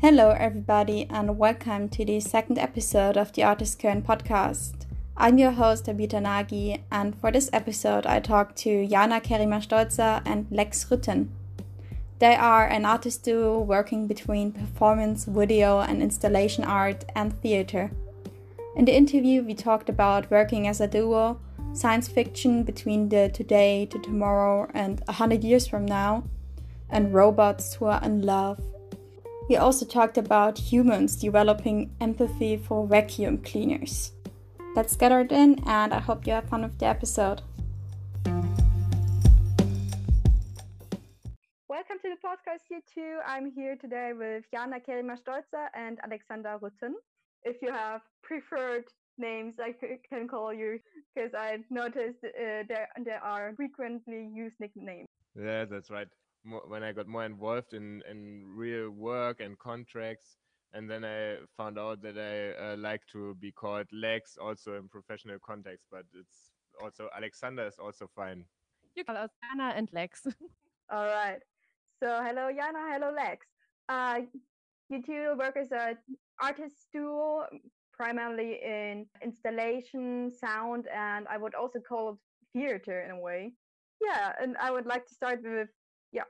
Hello everybody and welcome to the second episode of the Artist Current podcast. I'm your host Abita Nagi and for this episode I talked to Jana Kellermann-Stolzer and Lex Rutten. They are an artist duo working between performance, video and installation art and theatre. In the interview we talked about working as a duo, science fiction between the today to tomorrow and 100 years from now, and robots who are in love. We also talked about humans developing empathy for vacuum cleaners. Let's get it in and I hope you have fun with the episode. Welcome to the podcast, you two. I'm here today with Jana Kellermann-Stolzer and Alexander Rutten. If you have preferred names I can call you, because I noticed there are frequently used nicknames. Yeah, that's right. When I got more involved in real work and contracts, and then I found out that I like to be called Lex also in professional context, but it's also Alexander is also fine. You call us Jana and Lex. All right. So hello Jana, hello Lex. You two work as an artist duo, primarily in installation, sound, and I would also call it theater in a way. Yeah, and I would like to start with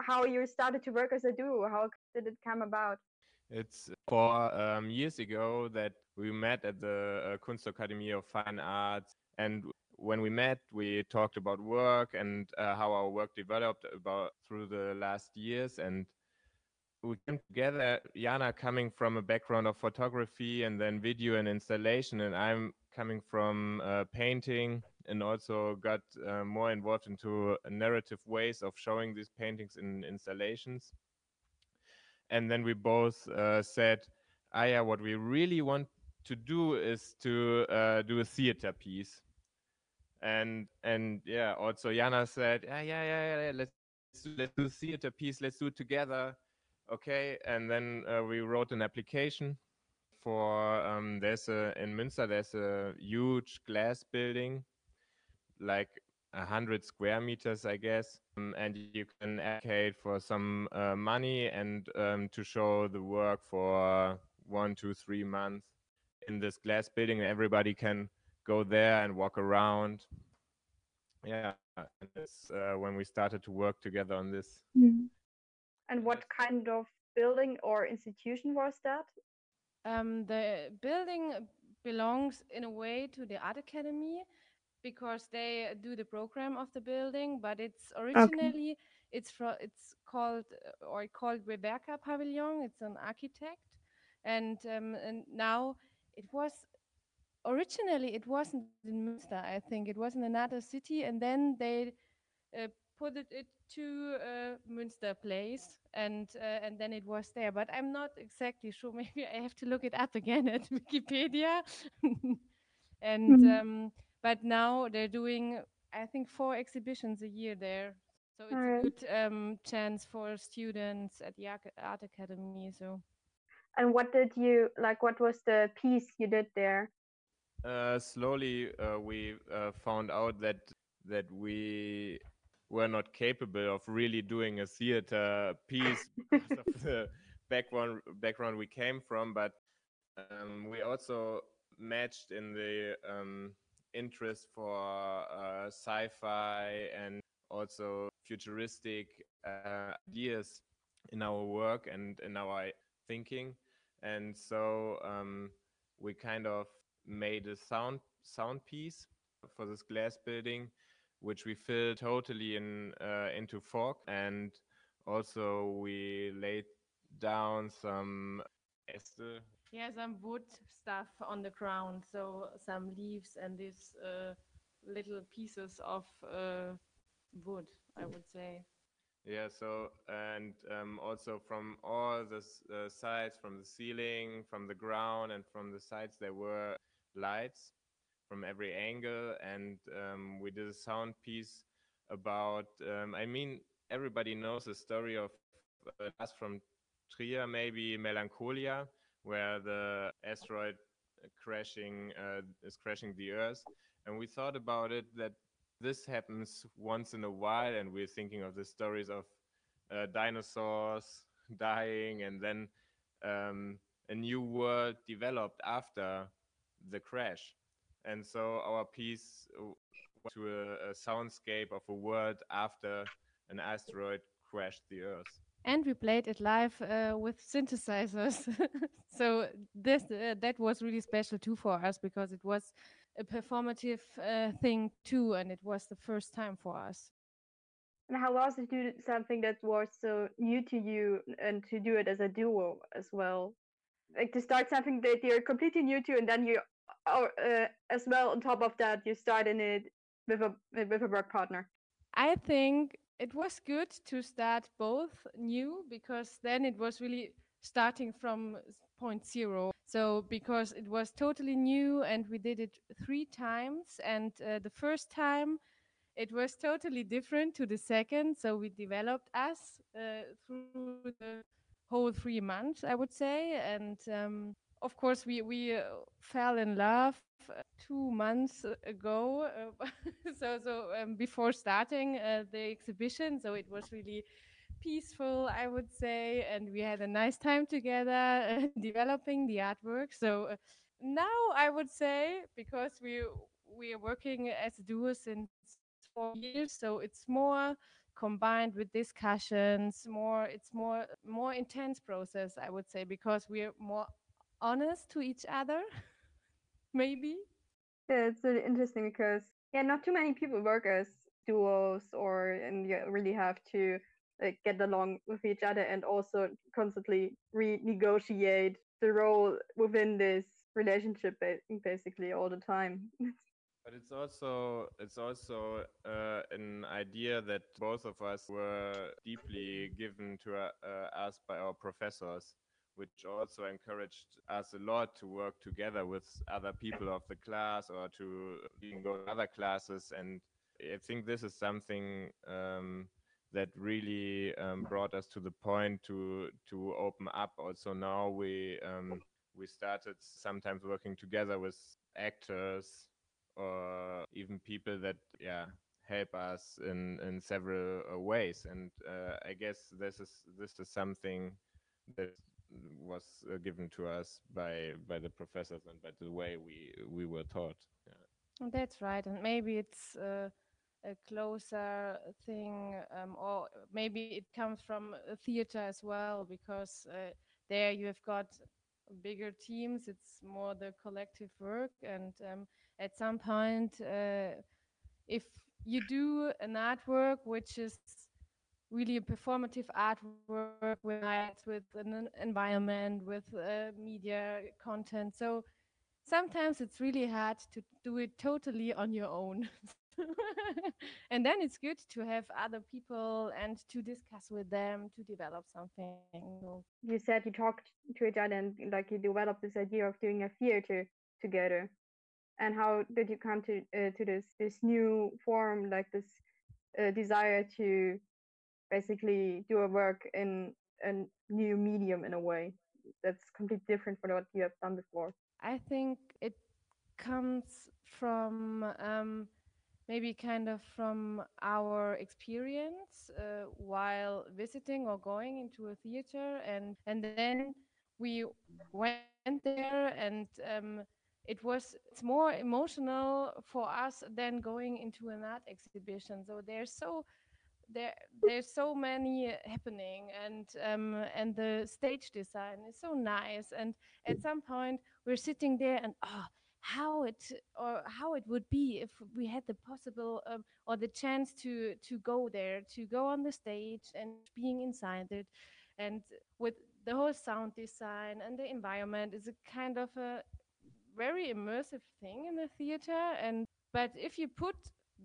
how you started to work as a duo. How did it come about? It's 4 years ago that we met at the Kunstakademie of Fine Arts, and when we met, we talked about work and how our work developed through the last years, and we came together, Jana coming from a background of photography and then video and installation, and I'm coming from painting and also got more involved into narrative ways of showing these paintings in installations. And then we both said, what we really want to do is to do a theater piece. And yeah, also Jana said, let's do a theater piece, let's do it together. Okay, and then we wrote an application for in Münster there's a huge glass building, like 100 square meters, I guess, and you can allocate for some money and to show the work for 1, 2, 3 months in this glass building. Everybody can go there and walk around. Yeah, and that's when we started to work together on this. Mm-hmm. And what kind of building or institution was that? The building belongs in a way to the Art Academy because they do the program of the building, but it's originally it's called Rebeca Pavillon. It's an architect, and now it was originally it wasn't in Münster. I think it was in another city, and then they put it to Münster place, and then it was there. But I'm not exactly sure. Maybe I have to look it up again at Wikipedia. And but now they're doing, I think, 4 exhibitions a year there. So it's a good chance for students at the Art Academy. So. And what did you like? What was the piece you did there? Slowly, we found out that we were not capable of really doing a theater piece because of the background we came from, but we also matched in the interest for sci-fi and also futuristic ideas in our work and in our thinking, and so we kind of made a sound piece for this glass building, which we filled totally into fog, and also we laid down some some wood stuff on the ground, so some leaves and these little pieces of wood, I would say. Yeah, so and also from all the sides, from the ceiling, from the ground and from the sides there were lights from every angle, and we did a sound piece about, everybody knows the story of us from Trier, maybe Melancholia, where the asteroid is crashing the Earth. And we thought about it that this happens once in a while, and we're thinking of the stories of dinosaurs dying and then a new world developed after the crash. And so our piece went to a soundscape of a world after an asteroid crashed the Earth. And we played it live with synthesizers. So this that was really special too for us, because it was a performative thing too, and it was the first time for us. And how was it to do something that was so new to you and to do it as a duo as well? Like to start something that you're completely new to, and then you are as well on top of that, you start in it with a work partner. I think it was good to start both new, because then it was really starting from point zero. So because it was totally new, and we did it 3 times, and the first time it was totally different to the second. So we developed us through the whole 3 months, I would say. And of course, we fell in love 2 months ago. So before starting the exhibition, so it was really peaceful, I would say. And we had a nice time together developing the artwork. So now I would say, because we are working as a duo since 4 years, so it's more combined with discussions, more intense process, I would say, because we're more honest to each other, maybe. Yeah, it's really interesting because not too many people work as duos, and you really have to get along with each other and also constantly renegotiate the role within this relationship basically all the time. But it's also an idea that both of us were deeply given to us by our professors, which also encouraged us a lot to work together with other people of the class, or to even go to other classes. And I think this is something that really brought us to the point to open up. Also now we started sometimes working together with actors or even people that help us in several ways. And I guess this is something that was given to us by the professors and by the way we were taught. Yeah. That's right, and maybe it's a closer thing, or maybe it comes from theater as well, because there you have got bigger teams. It's more the collective work, and at some point, if you do an artwork which is really a performative artwork with an environment, with media content, so sometimes it's really hard to do it totally on your own. And then it's good to have other people and to discuss with them, to develop something. You said you talked to each other and you developed this idea of doing a theater together. And how did you come to this new form, this desire to basically do a work in a new medium in a way that's completely different from what you have done before? I think it comes from maybe kind of from our experience while visiting or going into a theater, and then we went there, and it's more emotional for us than going into an art exhibition. So there's so many happening, and the stage design is so nice. And at some point we're sitting there and how it would be if we had the possible or the chance to go there, to go on the stage and being inside it, and with the whole sound design and the environment is a kind of a very immersive thing in the theater. But if you put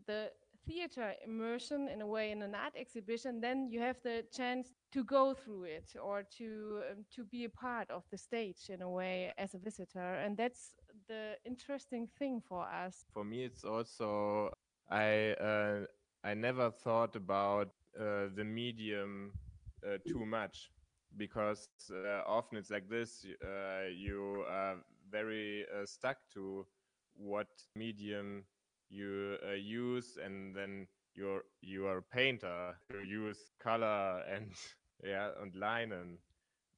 the theater immersion in a way in an art exhibition, then you have the chance to go through it, or to be a part of the stage in a way as a visitor, and that's the interesting thing for us. For me, it's also I never thought about the medium too much, because often it's like this: you are very stuck to what medium you use, and then you are a painter. You use color and line,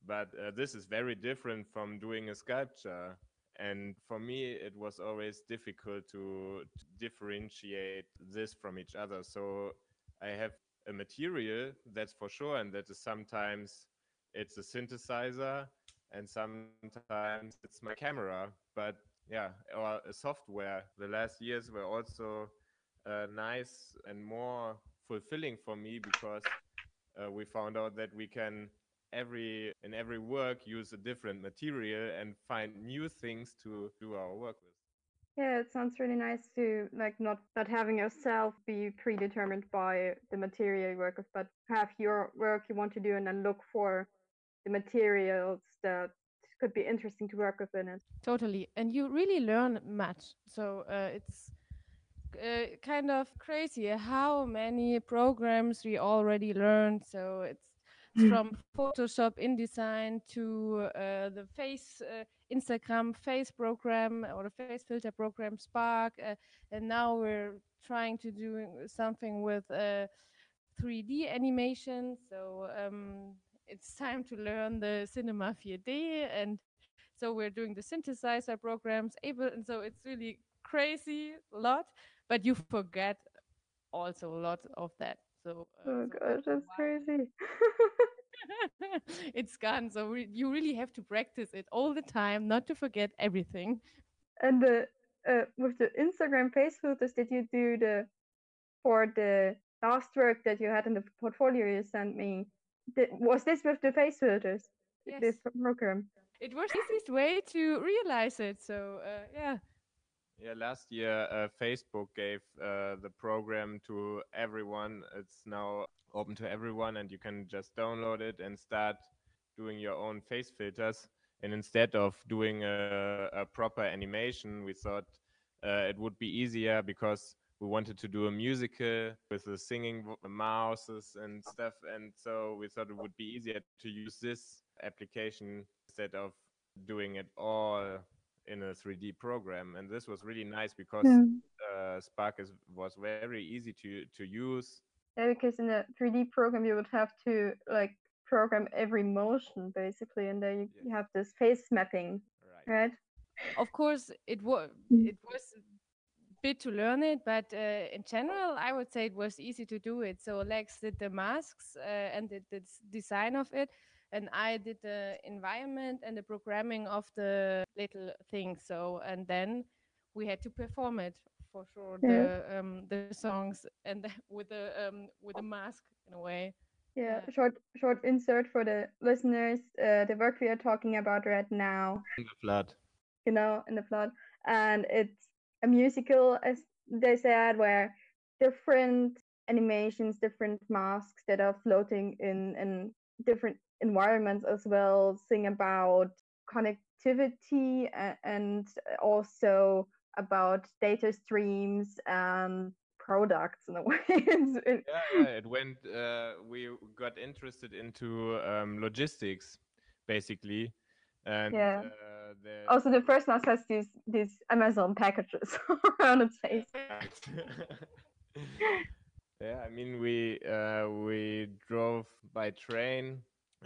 But this is very different from doing a sculpture. And for me, it was always difficult to differentiate this from each other. So I have a material, that's for sure, and that is sometimes it's a synthesizer and sometimes it's my camera, but yeah, or a software. The last years were also nice and more fulfilling for me because we found out that we can in every work use a different material and find new things to do our work with. Yeah, it sounds really nice to like not having yourself be predetermined by the material you work with, but have your work you want to do and then look for the materials that could be interesting to work with in it. Totally, and you really learn much. So it's kind of crazy how many programs we already learned. So it's from Photoshop, InDesign to the face Instagram face program or the face filter program Spark, and now we're trying to do something with 3D animation. So it's time to learn the Cinema 4D, and so we're doing the synthesizer programs, Able, and so it's really crazy a lot, but you forget also a lot of that. So, oh gosh, that's crazy. It's gone. So you really have to practice it all the time, not to forget everything. And with the Instagram face filters, did you do for the last work that you had in the portfolio you sent me? Was this with the face filters? Yes. This program. It was the easiest way to realize it. So yeah. Yeah, last year Facebook gave the program to everyone. It's now open to everyone, and you can just download it and start doing your own face filters. And instead of doing a proper animation, we thought it would be easier because we wanted to do a musical with the singing mouses and stuff. And so we thought it would be easier to use this application instead of doing it all in a 3D program. And this was really nice because Spark was very easy to use. Yeah, because in a 3D program you would have to like program every motion basically, and then you have this face mapping, right? Of course, it was a bit to learn it, but in general I would say it was easy to do it. So Lex did the masks and the design of it, and I did the environment and the programming of the little things. So, and then we had to perform it for sure, the songs, and with the mask in a way. Yeah, short insert for the listeners. The work we are talking about right now. In the flood. You know, in the flood, and it's a musical, as they said, where different animations, different masks that are floating in different environments as well, sing about connectivity and also about data streams and products in a way. It went. We got interested into logistics, basically. And yeah. Also, the first mask has these Amazon packages around its face. Yeah, I mean, we drove by train.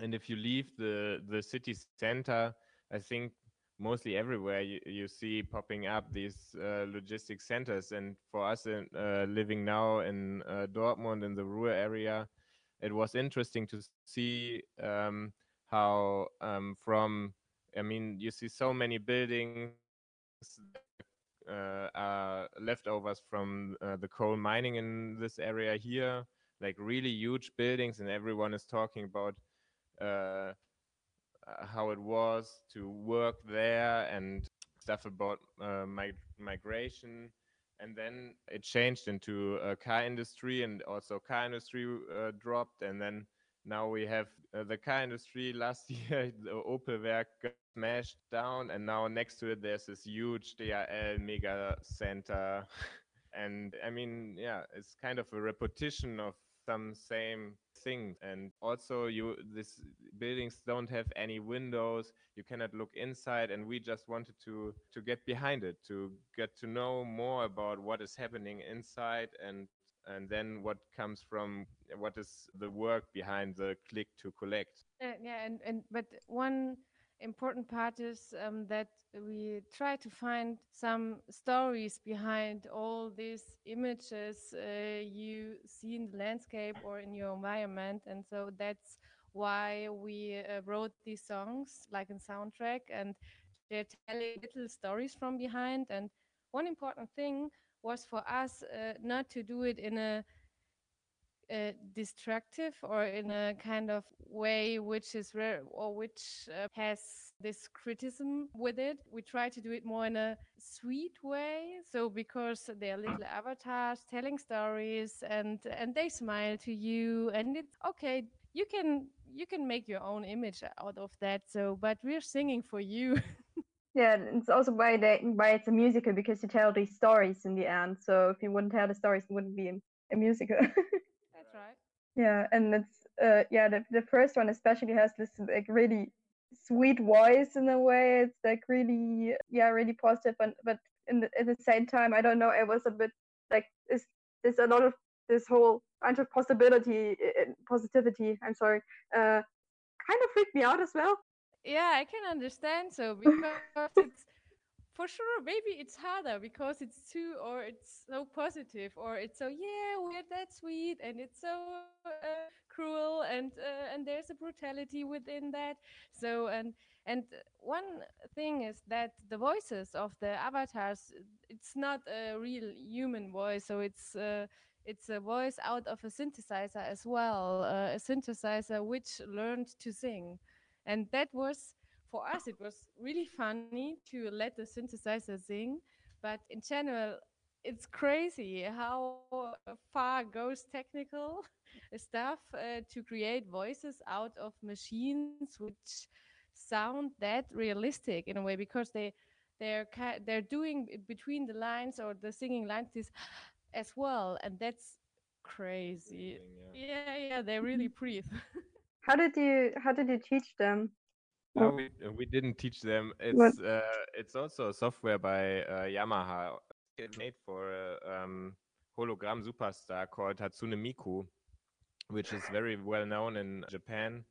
And if you leave the city center, I think mostly everywhere you see popping up these logistics centers. And for us living now in Dortmund, in the Ruhr area, it was interesting to see how you see so many buildings are leftovers from the coal mining in this area here, like really huge buildings, and everyone is talking about how it was to work there and stuff about migration. And then it changed into a car industry, and also car industry dropped, and then now we have the car industry. Last year the Opelwerk got smashed down, and now next to it there's this huge DHL mega center. And I mean, yeah, it's kind of a repetition of some same things. And also these buildings don't have any windows, you cannot look inside, and we just wanted to get behind it, to get to know more about what is happening inside, and and then what comes from what is the work behind the click to collect. But one important part is that we try to find some stories behind all these images you see in the landscape or in your environment, and so that's why we wrote these songs like a soundtrack, and they're telling little stories from behind. And one important thing was for us not to do it in a destructive or in a kind of way which is rare or which has this criticism with it. We try to do it more in a sweet way, so because they are little avatars telling stories, and they smile to you, and it's okay, you can make your own image out of that, so but we're singing for you. Yeah, it's also why it's a musical, because you tell these stories in the end. So if you wouldn't tell the stories, it wouldn't be a musical. That's right. Yeah, and it's the first one especially has this like really sweet voice in a way. It's like really really positive, and but at the same time, I don't know, I was a bit like, is there's a lot of this whole bunch of positivity. I'm sorry, kind of freaked me out as well. Yeah, I can understand. So because it's for sure, maybe it's harder because it's too, or it's so positive, or it's so we're that sweet, and it's so cruel, and there's a brutality within that. So and one thing is that the voices of the avatars, it's not a real human voice, so it's a voice out of a synthesizer as well, a synthesizer which learned to sing. And that was, for us, it was really funny to let the synthesizer sing. But in general, it's crazy how far goes technical stuff to create voices out of machines which sound that realistic in a way, because they're doing between the lines or the singing lines this as well. And that's crazy. Yeah, they really breathe. How did you teach them? No, we didn't teach them. It's also software by Yamaha. It's made for a hologram superstar called Hatsune Miku, which is very well known in Japan.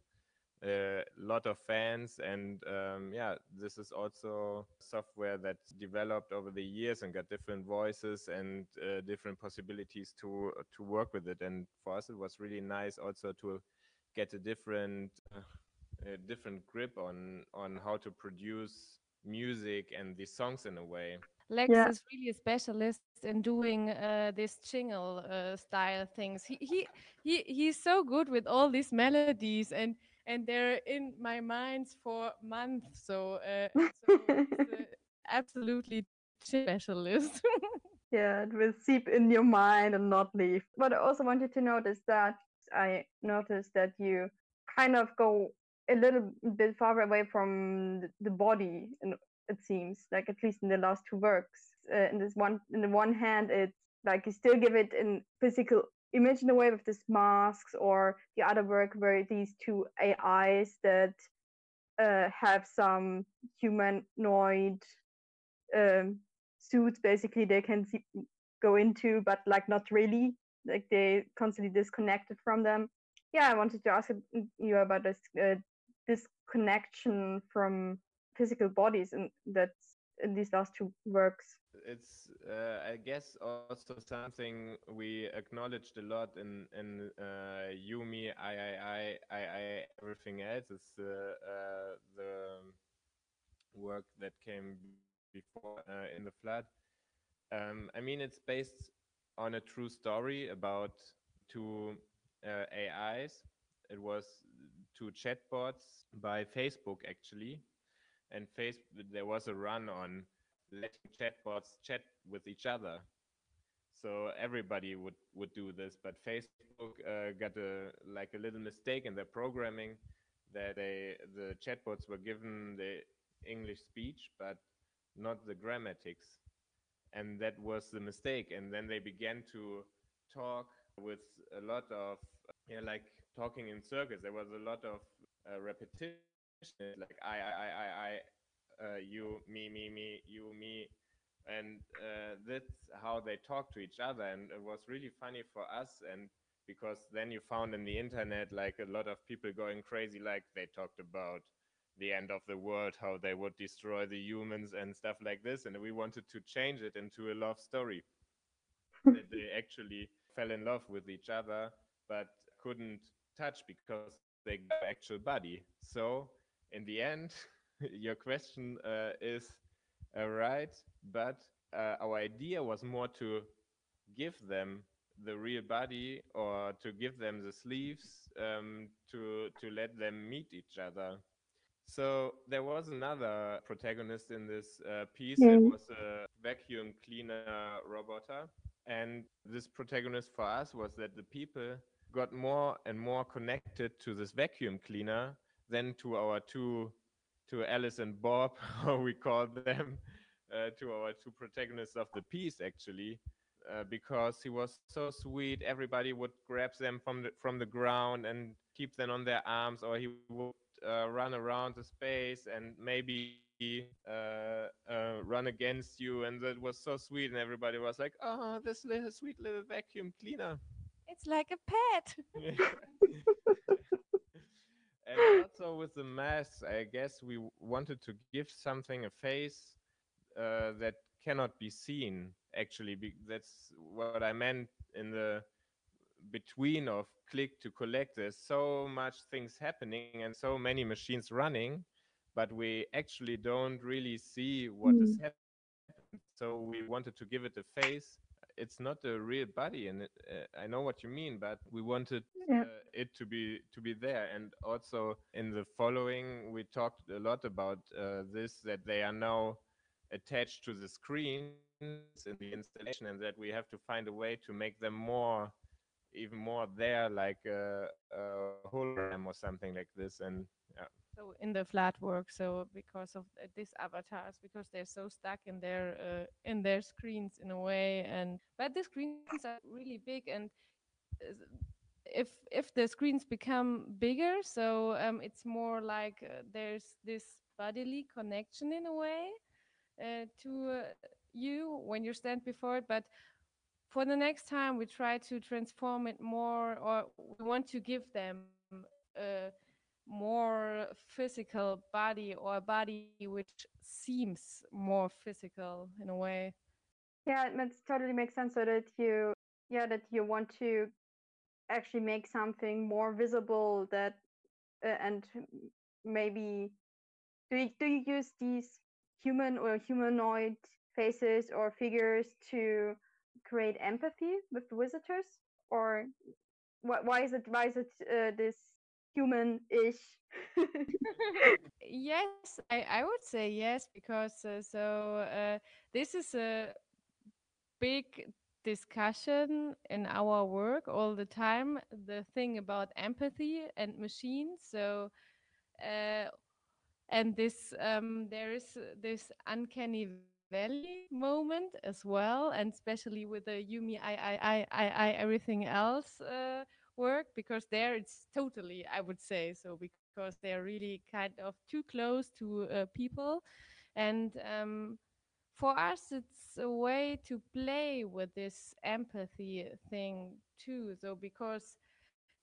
A lot of fans, and this is also software that's developed over the years and got different voices and different possibilities to work with it. And for us, it was really nice also to get a different grip on how to produce music and the songs in a way. Lex is really a specialist in doing this jingle style things. He's so good with all these melodies, and they're in my mind for months. So he's absolutely specialist. Yeah, it will seep in your mind and not leave. What I also wanted to note is that I noticed that you kind of go a little bit far away from the body, and it seems like, at least in the last two works, in the one hand it's like you still give it in physical image in a way with these masks, or the other work where these two AIs that have some humanoid suits basically they can go into, but like not really, like they constantly disconnected from them. I wanted to ask you about this connection from physical bodies, and that's in these last two works. It's I guess also something we acknowledged a lot in Yumi, I, everything else is the work that came before in the flood. It's based on a true story about two AIs. It was two chatbots by Facebook, actually. And there was a run on letting chatbots chat with each other. So everybody would do this, but Facebook got a little mistake in their programming that the chatbots were given the English speech, but not the grammatics. And that was the mistake. And then they began to talk with a lot of, talking in circles. There was a lot of repetition, like I, you, me, me, me, you, me, And that's how they talk to each other. And it was really funny for us. And because then you found in the internet, like a lot of people going crazy, like they talked about the end of the world, how they would destroy the humans and stuff like this. And we wanted to change it into a love story. That they actually fell in love with each other, but couldn't touch because they got an actual body. So in the end, your question is right, but our idea was more to give them the real body, or to give them the sleeves, to let them meet each other. So there was another protagonist in this piece. Yeah. It was a vacuum cleaner roboter. And this protagonist for us was that the people got more and more connected to this vacuum cleaner than to our to Alice and Bob, how we call them, to our two protagonists of the piece, actually, because he was so sweet. Everybody would grab them from the ground and keep them on their arms, or he would run around the space and maybe run against you, and that was so sweet, and everybody was like, oh, this little sweet little vacuum cleaner, it's like a pet. And also with the mask, I guess we wanted to give something a face that cannot be seen, actually. That's what I meant in the between of click to collect. There's so much things happening and so many machines running, but we actually don't really see what is happening. So we wanted to give it a face. It's not a real body, and I know what you mean, but we wanted it to be there. And also in the following, we talked a lot about this, that they are now attached to the screens in the installation, and that we have to find a way to make them more, even more there, like a hologram or something like this. And yeah. So in the flat work, so because of these avatars, because they're so stuck in their screens in a way, and but the screens are really big, and if the screens become bigger, so it's more like there's this bodily connection in a way to you when you stand before it. But for the next time, we try to transform it more, or we want to give them more physical body, or a body which seems more physical in a way. Yeah, it totally makes sense. So that you want to actually make something more visible, that and maybe do you use these human or humanoid faces or figures to create empathy with the visitors, or why is it this human-ish? Yes, I would say yes, because this is a big discussion in our work all the time, the thing about empathy and machines. So and this there is this uncanny valley moment as well, and especially with the Yumi I everything else work, because there it's totally, I would say so, because they're really kind of too close to people, and for us it's a way to play with this empathy thing too. So because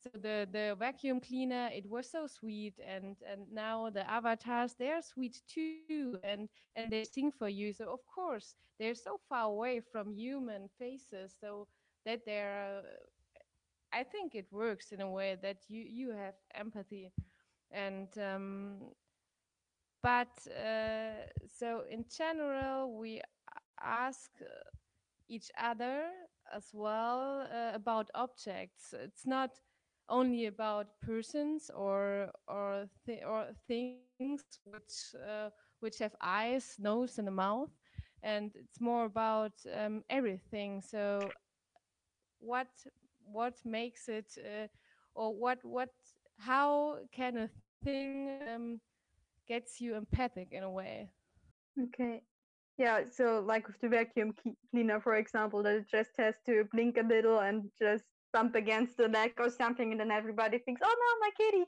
so the vacuum cleaner, it was so sweet, and now the avatars, they're sweet too, and they sing for you, so of course they're so far away from human faces, so that they're I think it works in a way that you have empathy, and so in general we ask each other as well about objects. It's not only about persons or things which have eyes, nose, and a mouth, and it's more about everything. So what makes it how can a thing gets you empathic in a way? Okay, yeah, so like with the vacuum cleaner, for example, that it just has to blink a little and just bump against the neck or something, and then everybody thinks, oh no, my kitty.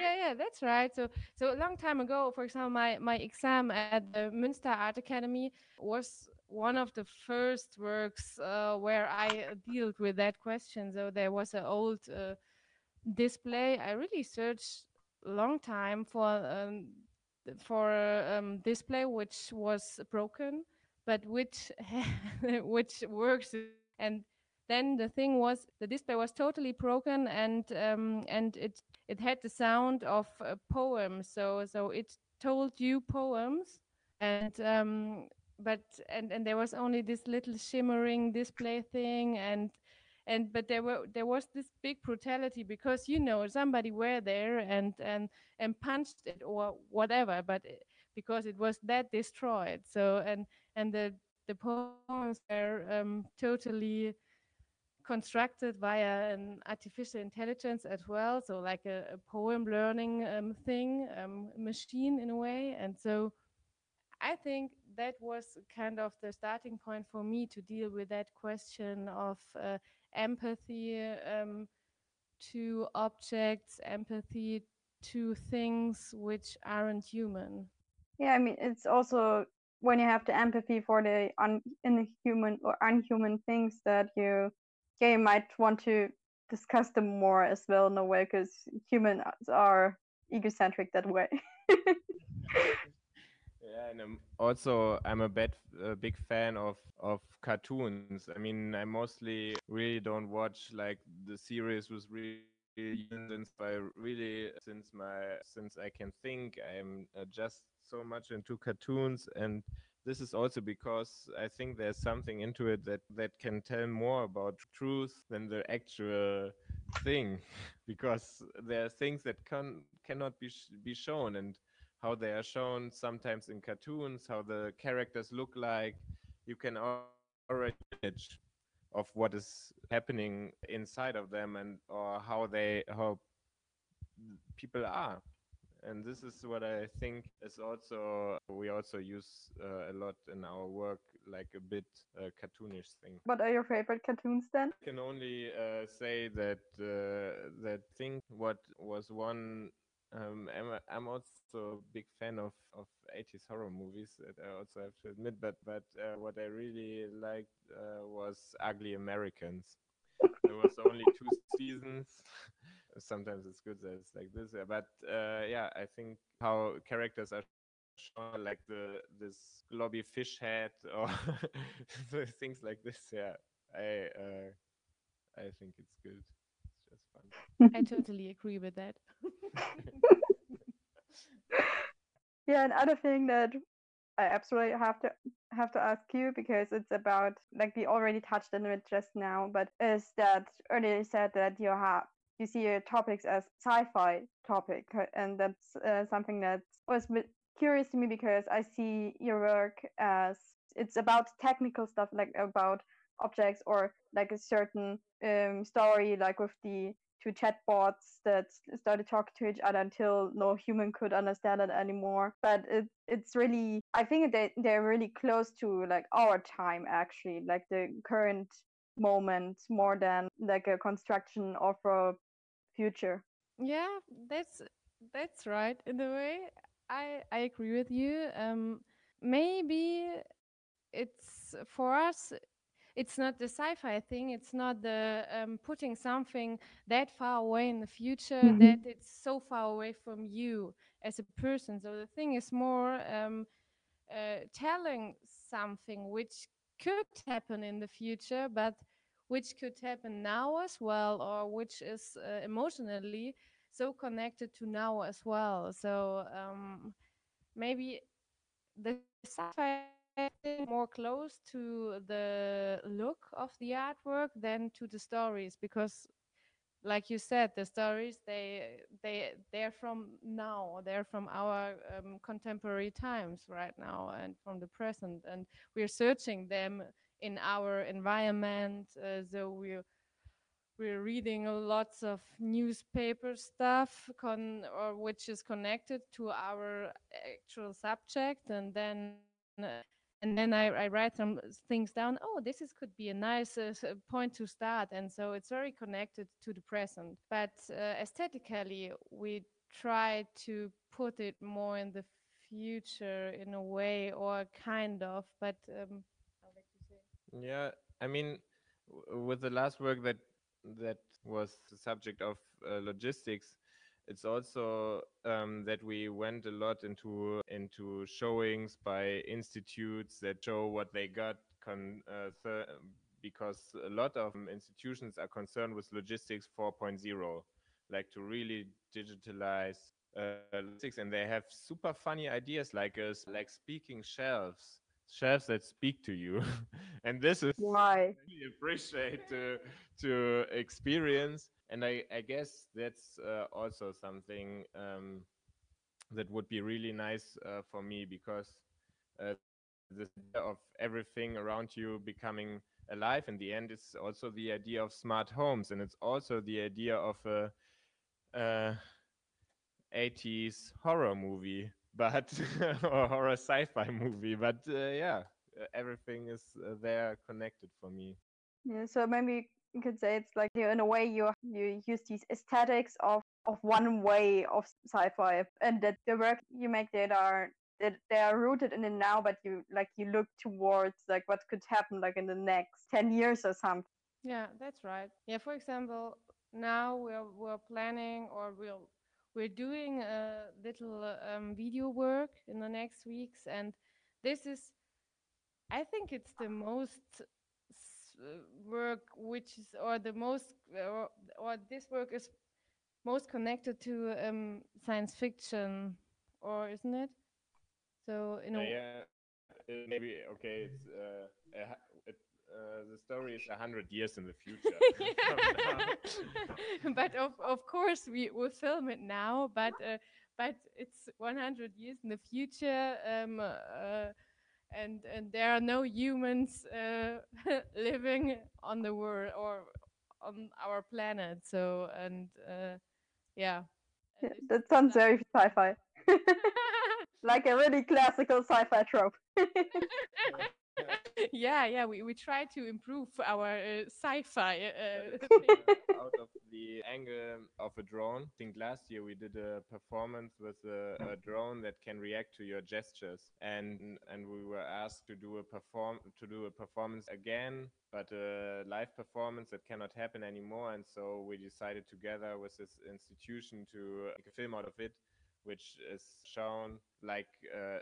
Yeah, that's right. So a long time ago, for example, my exam at the Münster Art Academy was one of the first works where I dealt with that question. So there was an old display. I really searched a long time for display which was broken, but which works. And then the thing was, the display was totally broken, and it had the sound of a poem. So it told you poems, and there was only this little shimmering display thing, but there was this big brutality, because somebody were there and punched it or whatever, but because it was that destroyed. So and the poems were totally constructed via an artificial intelligence as well, so like a poem learning thing, machine in a way. And so I think that was kind of the starting point for me to deal with that question of empathy to objects, empathy to things which aren't human. Yeah, I mean, it's also when you have the empathy for the inhuman or unhuman things that you might want to discuss them more as well in a way, because humans are egocentric that way. Yeah, and I'm a big fan of cartoons. I mean, I mostly really don't watch like the series with really since I can think. I'm just so much into cartoons, and this is also because I think there's something into it that can tell more about truth than the actual thing, because there are things that cannot be shown, and how they are shown sometimes in cartoons, how the characters look like, you can already image of what is happening inside of them, and or how people are. And this is what I think is also, we also use a lot in our work, like a bit cartoonish thing. What are your favorite cartoons then? I can only say that thing. What was one? I'm also a big fan of 80s horror movies, that I also have to admit, but what I really liked was Ugly Americans. There was only 2 seasons. Sometimes it's good that it's like this, but I think how characters are shown, like this globby fish head or things like this. Yeah, I think it's good. I totally agree with that. Yeah, another thing that I absolutely have to ask you, because it's about, like, we already touched on it just now, but is that earlier you said that you see your topics as sci-fi topic, and that's something that was curious to me, because I see your work as it's about technical stuff, like about objects, or like a certain story, like with the 2 chatbots that started talking to each other until no human could understand it anymore. But it's really, I think they're really close to like our time, actually, like the current moment, more than like a construction of a future. Yeah, that's right. In a way, I agree with you. Maybe it's for us. It's not the sci-fi thing. It's not the putting something that far away in the future, mm-hmm. that it's so far away from you as a person. So the thing is more telling something which could happen in the future, but which could happen now as well, or which is emotionally so connected to now as well. So maybe the sci-fi more close to the look of the artwork than to the stories, because like you said, the stories they're from now, they're from our contemporary times right now, and from the present, and we're searching them in our environment. So we're reading lots of newspaper stuff or which is connected to our actual subject, and then And then I write some things down. Oh, this is, could be a nice point to start. And so it's very connected to the present. But aesthetically, we try to put it more in the future in a way, or kind of, but I'll let you say. Yeah, I mean, with the last work that was the subject of logistics, it's also that we went a lot into showings by institutes that show what they got, because a lot of institutions are concerned with logistics 4.0, like to really digitalize logistics, and they have super funny ideas like speaking shelves that speak to you. And this is why I really appreciate to experience. And I guess that's also something that would be really nice for me, because the idea of everything around you becoming alive in the end is also the idea of smart homes, and it's also the idea of a 80s horror movie, but or horror sci-fi movie, but yeah, everything is there connected for me. Yeah, so maybe you could say it's like, you know, in a way you use these aesthetics of one way of sci-fi, and that the work you make that they are rooted in the now, but you look towards like what could happen like in the next 10 years or something. Yeah, that's right. Yeah, for example, now we're planning, or we're doing a little video work in the next weeks, and this is, I think it's the most work which is, or the most, or this work is most connected to science fiction, or isn't it? So in a yeah, maybe okay. It's the story is 100 years in the future. But of course we will film it now. But it's 100 years in the future, and there are no humans living on the world or on our planet. So yeah that sounds very sci-fi. Like a really classical sci-fi trope. yeah, we try to improve our sci-fi out of the angle of a drone. I think last year we did a performance with a drone that can react to your gestures, and we were asked to do a performance again, but a live performance that cannot happen anymore. And so we decided together with this institution to make a film out of it, which is shown like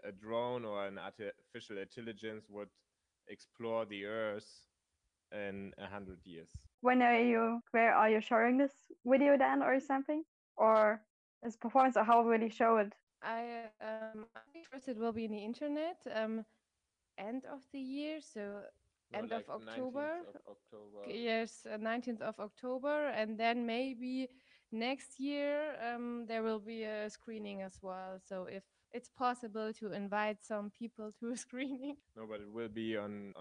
a drone or an artificial intelligence would explore the Earth in 100 years. Where are you showing this video then, or something, or as performance, or how will you show it? I'm interested. It will be in the internet end of the year, so no, end like of October. 19th of October. Yes, 19th of October, and then maybe next year there will be a screening as well. So if it's possible to invite some people to a screening. No, but it will be on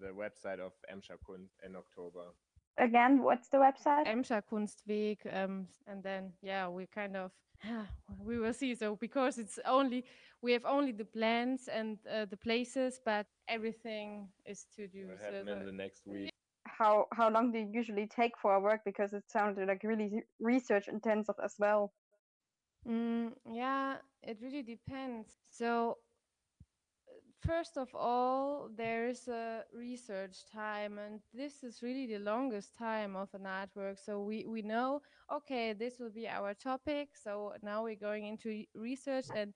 the website of Emscher Kunst in October. Again, what's the website? Emscher Kunstweg, and then we kind of we will see. So because it's only, we have only the plans and the places, but everything is to do. Will happen in the next week. How long do you usually take for a work? Because it sounded like really research intensive as well. Yeah, it really depends. So first of all, there is a research time, and this is really the longest time of an artwork. So we know, okay, this will be our topic. So now we're going into research, and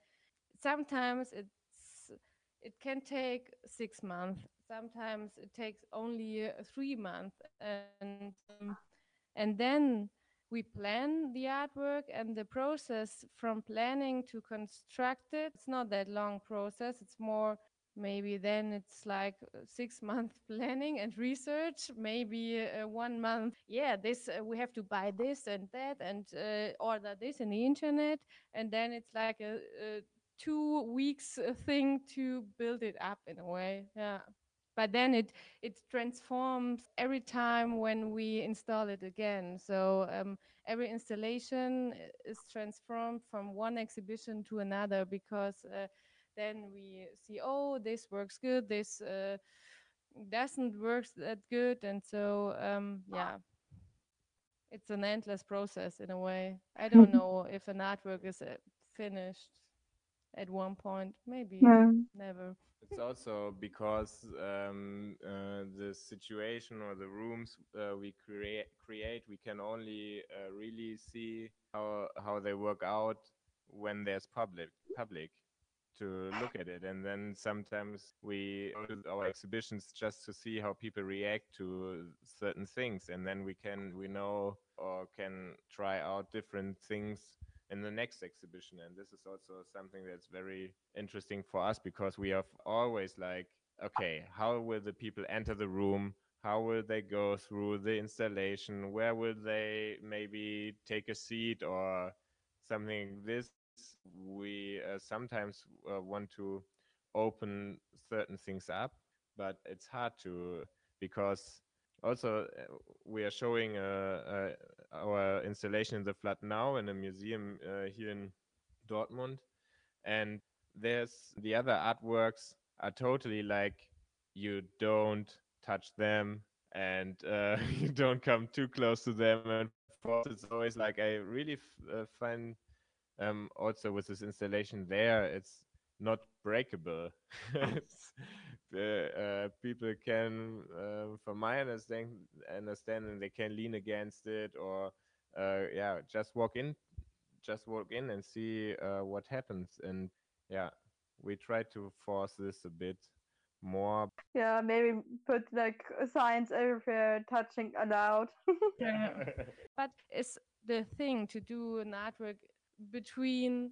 sometimes it can take 6 months. Sometimes it takes only 3 months, and then we plan the artwork, and the process from planning to construct it, it's not that long process. It's more, maybe then it's like 6 month planning and research, maybe 1 month. Yeah, this we have to buy this and that, and order this in the internet, and then it's like a 2 weeks thing to build it up in a way. Yeah. But then it transforms every time when we install it again. So every installation is transformed from one exhibition to another, because then we see, oh, this works good, this doesn't work that good. And so, yeah, it's an endless process in a way. I don't know if an artwork is finished at one point, maybe never. It's also because the situation or the rooms we create, we can only really see how they work out when there's public to look at it. And then sometimes we go to our exhibitions just to see how people react to certain things, and then we can try out different things in the next exhibition. And this is also something that's very interesting for us, because we have always like, okay, how will the people enter the room? How will they go through the installation? Where will they maybe take a seat or something like this? We sometimes want to open certain things up, but it's hard to, because also we are showing our installation in the flood now in a museum here in Dortmund, and there's the other artworks are totally like, you don't touch them and you don't come too close to them, and it's always like, I really find also with this installation there, it's not breakable. People can, from my understanding, they can lean against it or just walk in and see what happens. And yeah, we try to force this a bit more. Yeah, maybe put like signs everywhere, touching allowed. Yeah. But it's the thing to do an artwork between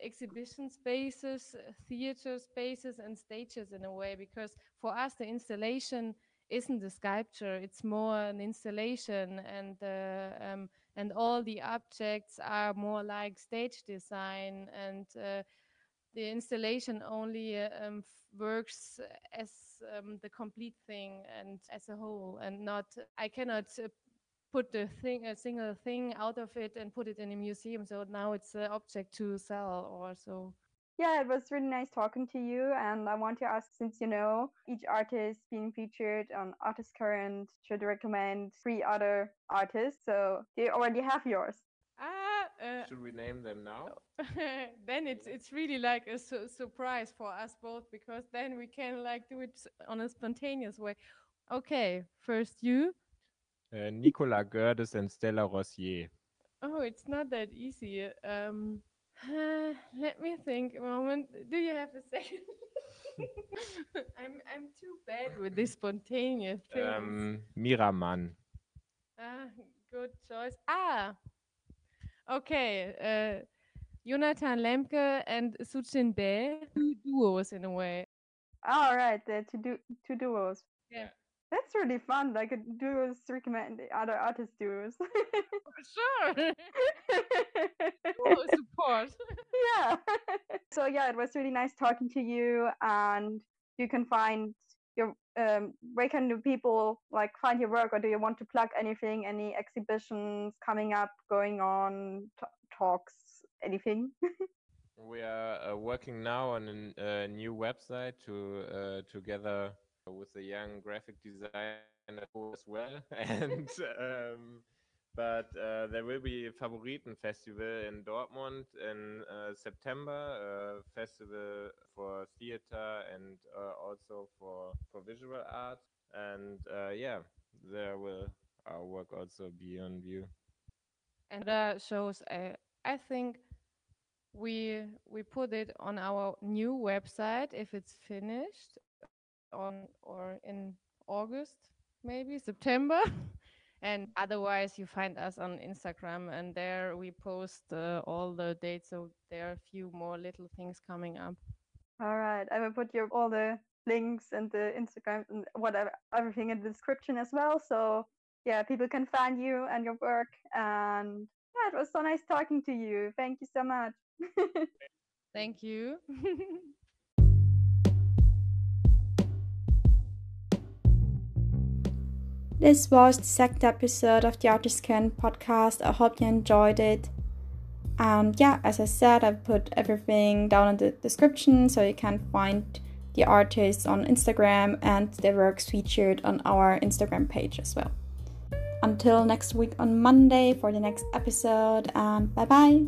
exhibition spaces, theater spaces and stages in a way, because for us the installation isn't a sculpture, it's more an installation, and all the objects are more like stage design, and the installation only works as the complete thing and as a whole, and not, I cannot put a single thing out of it and put it in a museum, so now it's an object to sell or so. Yeah, it was really nice talking to you, and I want to ask, since you know each artist being featured on Artist Current should recommend 3 other artists, so do you already have yours? Should we name them now? Then it's really like a surprise for us both, because then we can like do it on a spontaneous way. Okay, first you. Nicola Gerdes and Stella Rossier. Oh, it's not that easy. Let me think a moment. Do you have a second? I'm too bad with this spontaneous thing. Miraman. Good choice. Okay. Jonathan Lemke and Suchinde. 2 duos in a way. All right, the two duos. Yeah. That's really fun, like a duos recommend other artist duos. Sure. Oh, support. Yeah. So yeah, it was really nice talking to you, and you can find your, where can do people like find your work, or do you want to plug anything, any exhibitions coming up, going on, talks, anything? We are working now on a new website to together with a young graphic designer as well, and but there will be a Favoriten Festival in Dortmund in September, a festival for theater and also for visual art, and yeah, there will our work also be on view. And shows, I think we put it on our new website if it's finished, on or in August, maybe September. And otherwise you find us on Instagram, and there we post all the dates, so there are a few more little things coming up. All right, I will put all the links and the Instagram and whatever, everything in the description as well, so yeah, people can find you and your work. And yeah, it was so nice talking to you. Thank you so much. Thank you. This was the 2nd episode of the Artist Current podcast. I hope you enjoyed it. As I said, I've put everything down in the description, so you can find the artists on Instagram and their works featured on our Instagram page as well. Until next week on Monday for the next episode, and bye bye!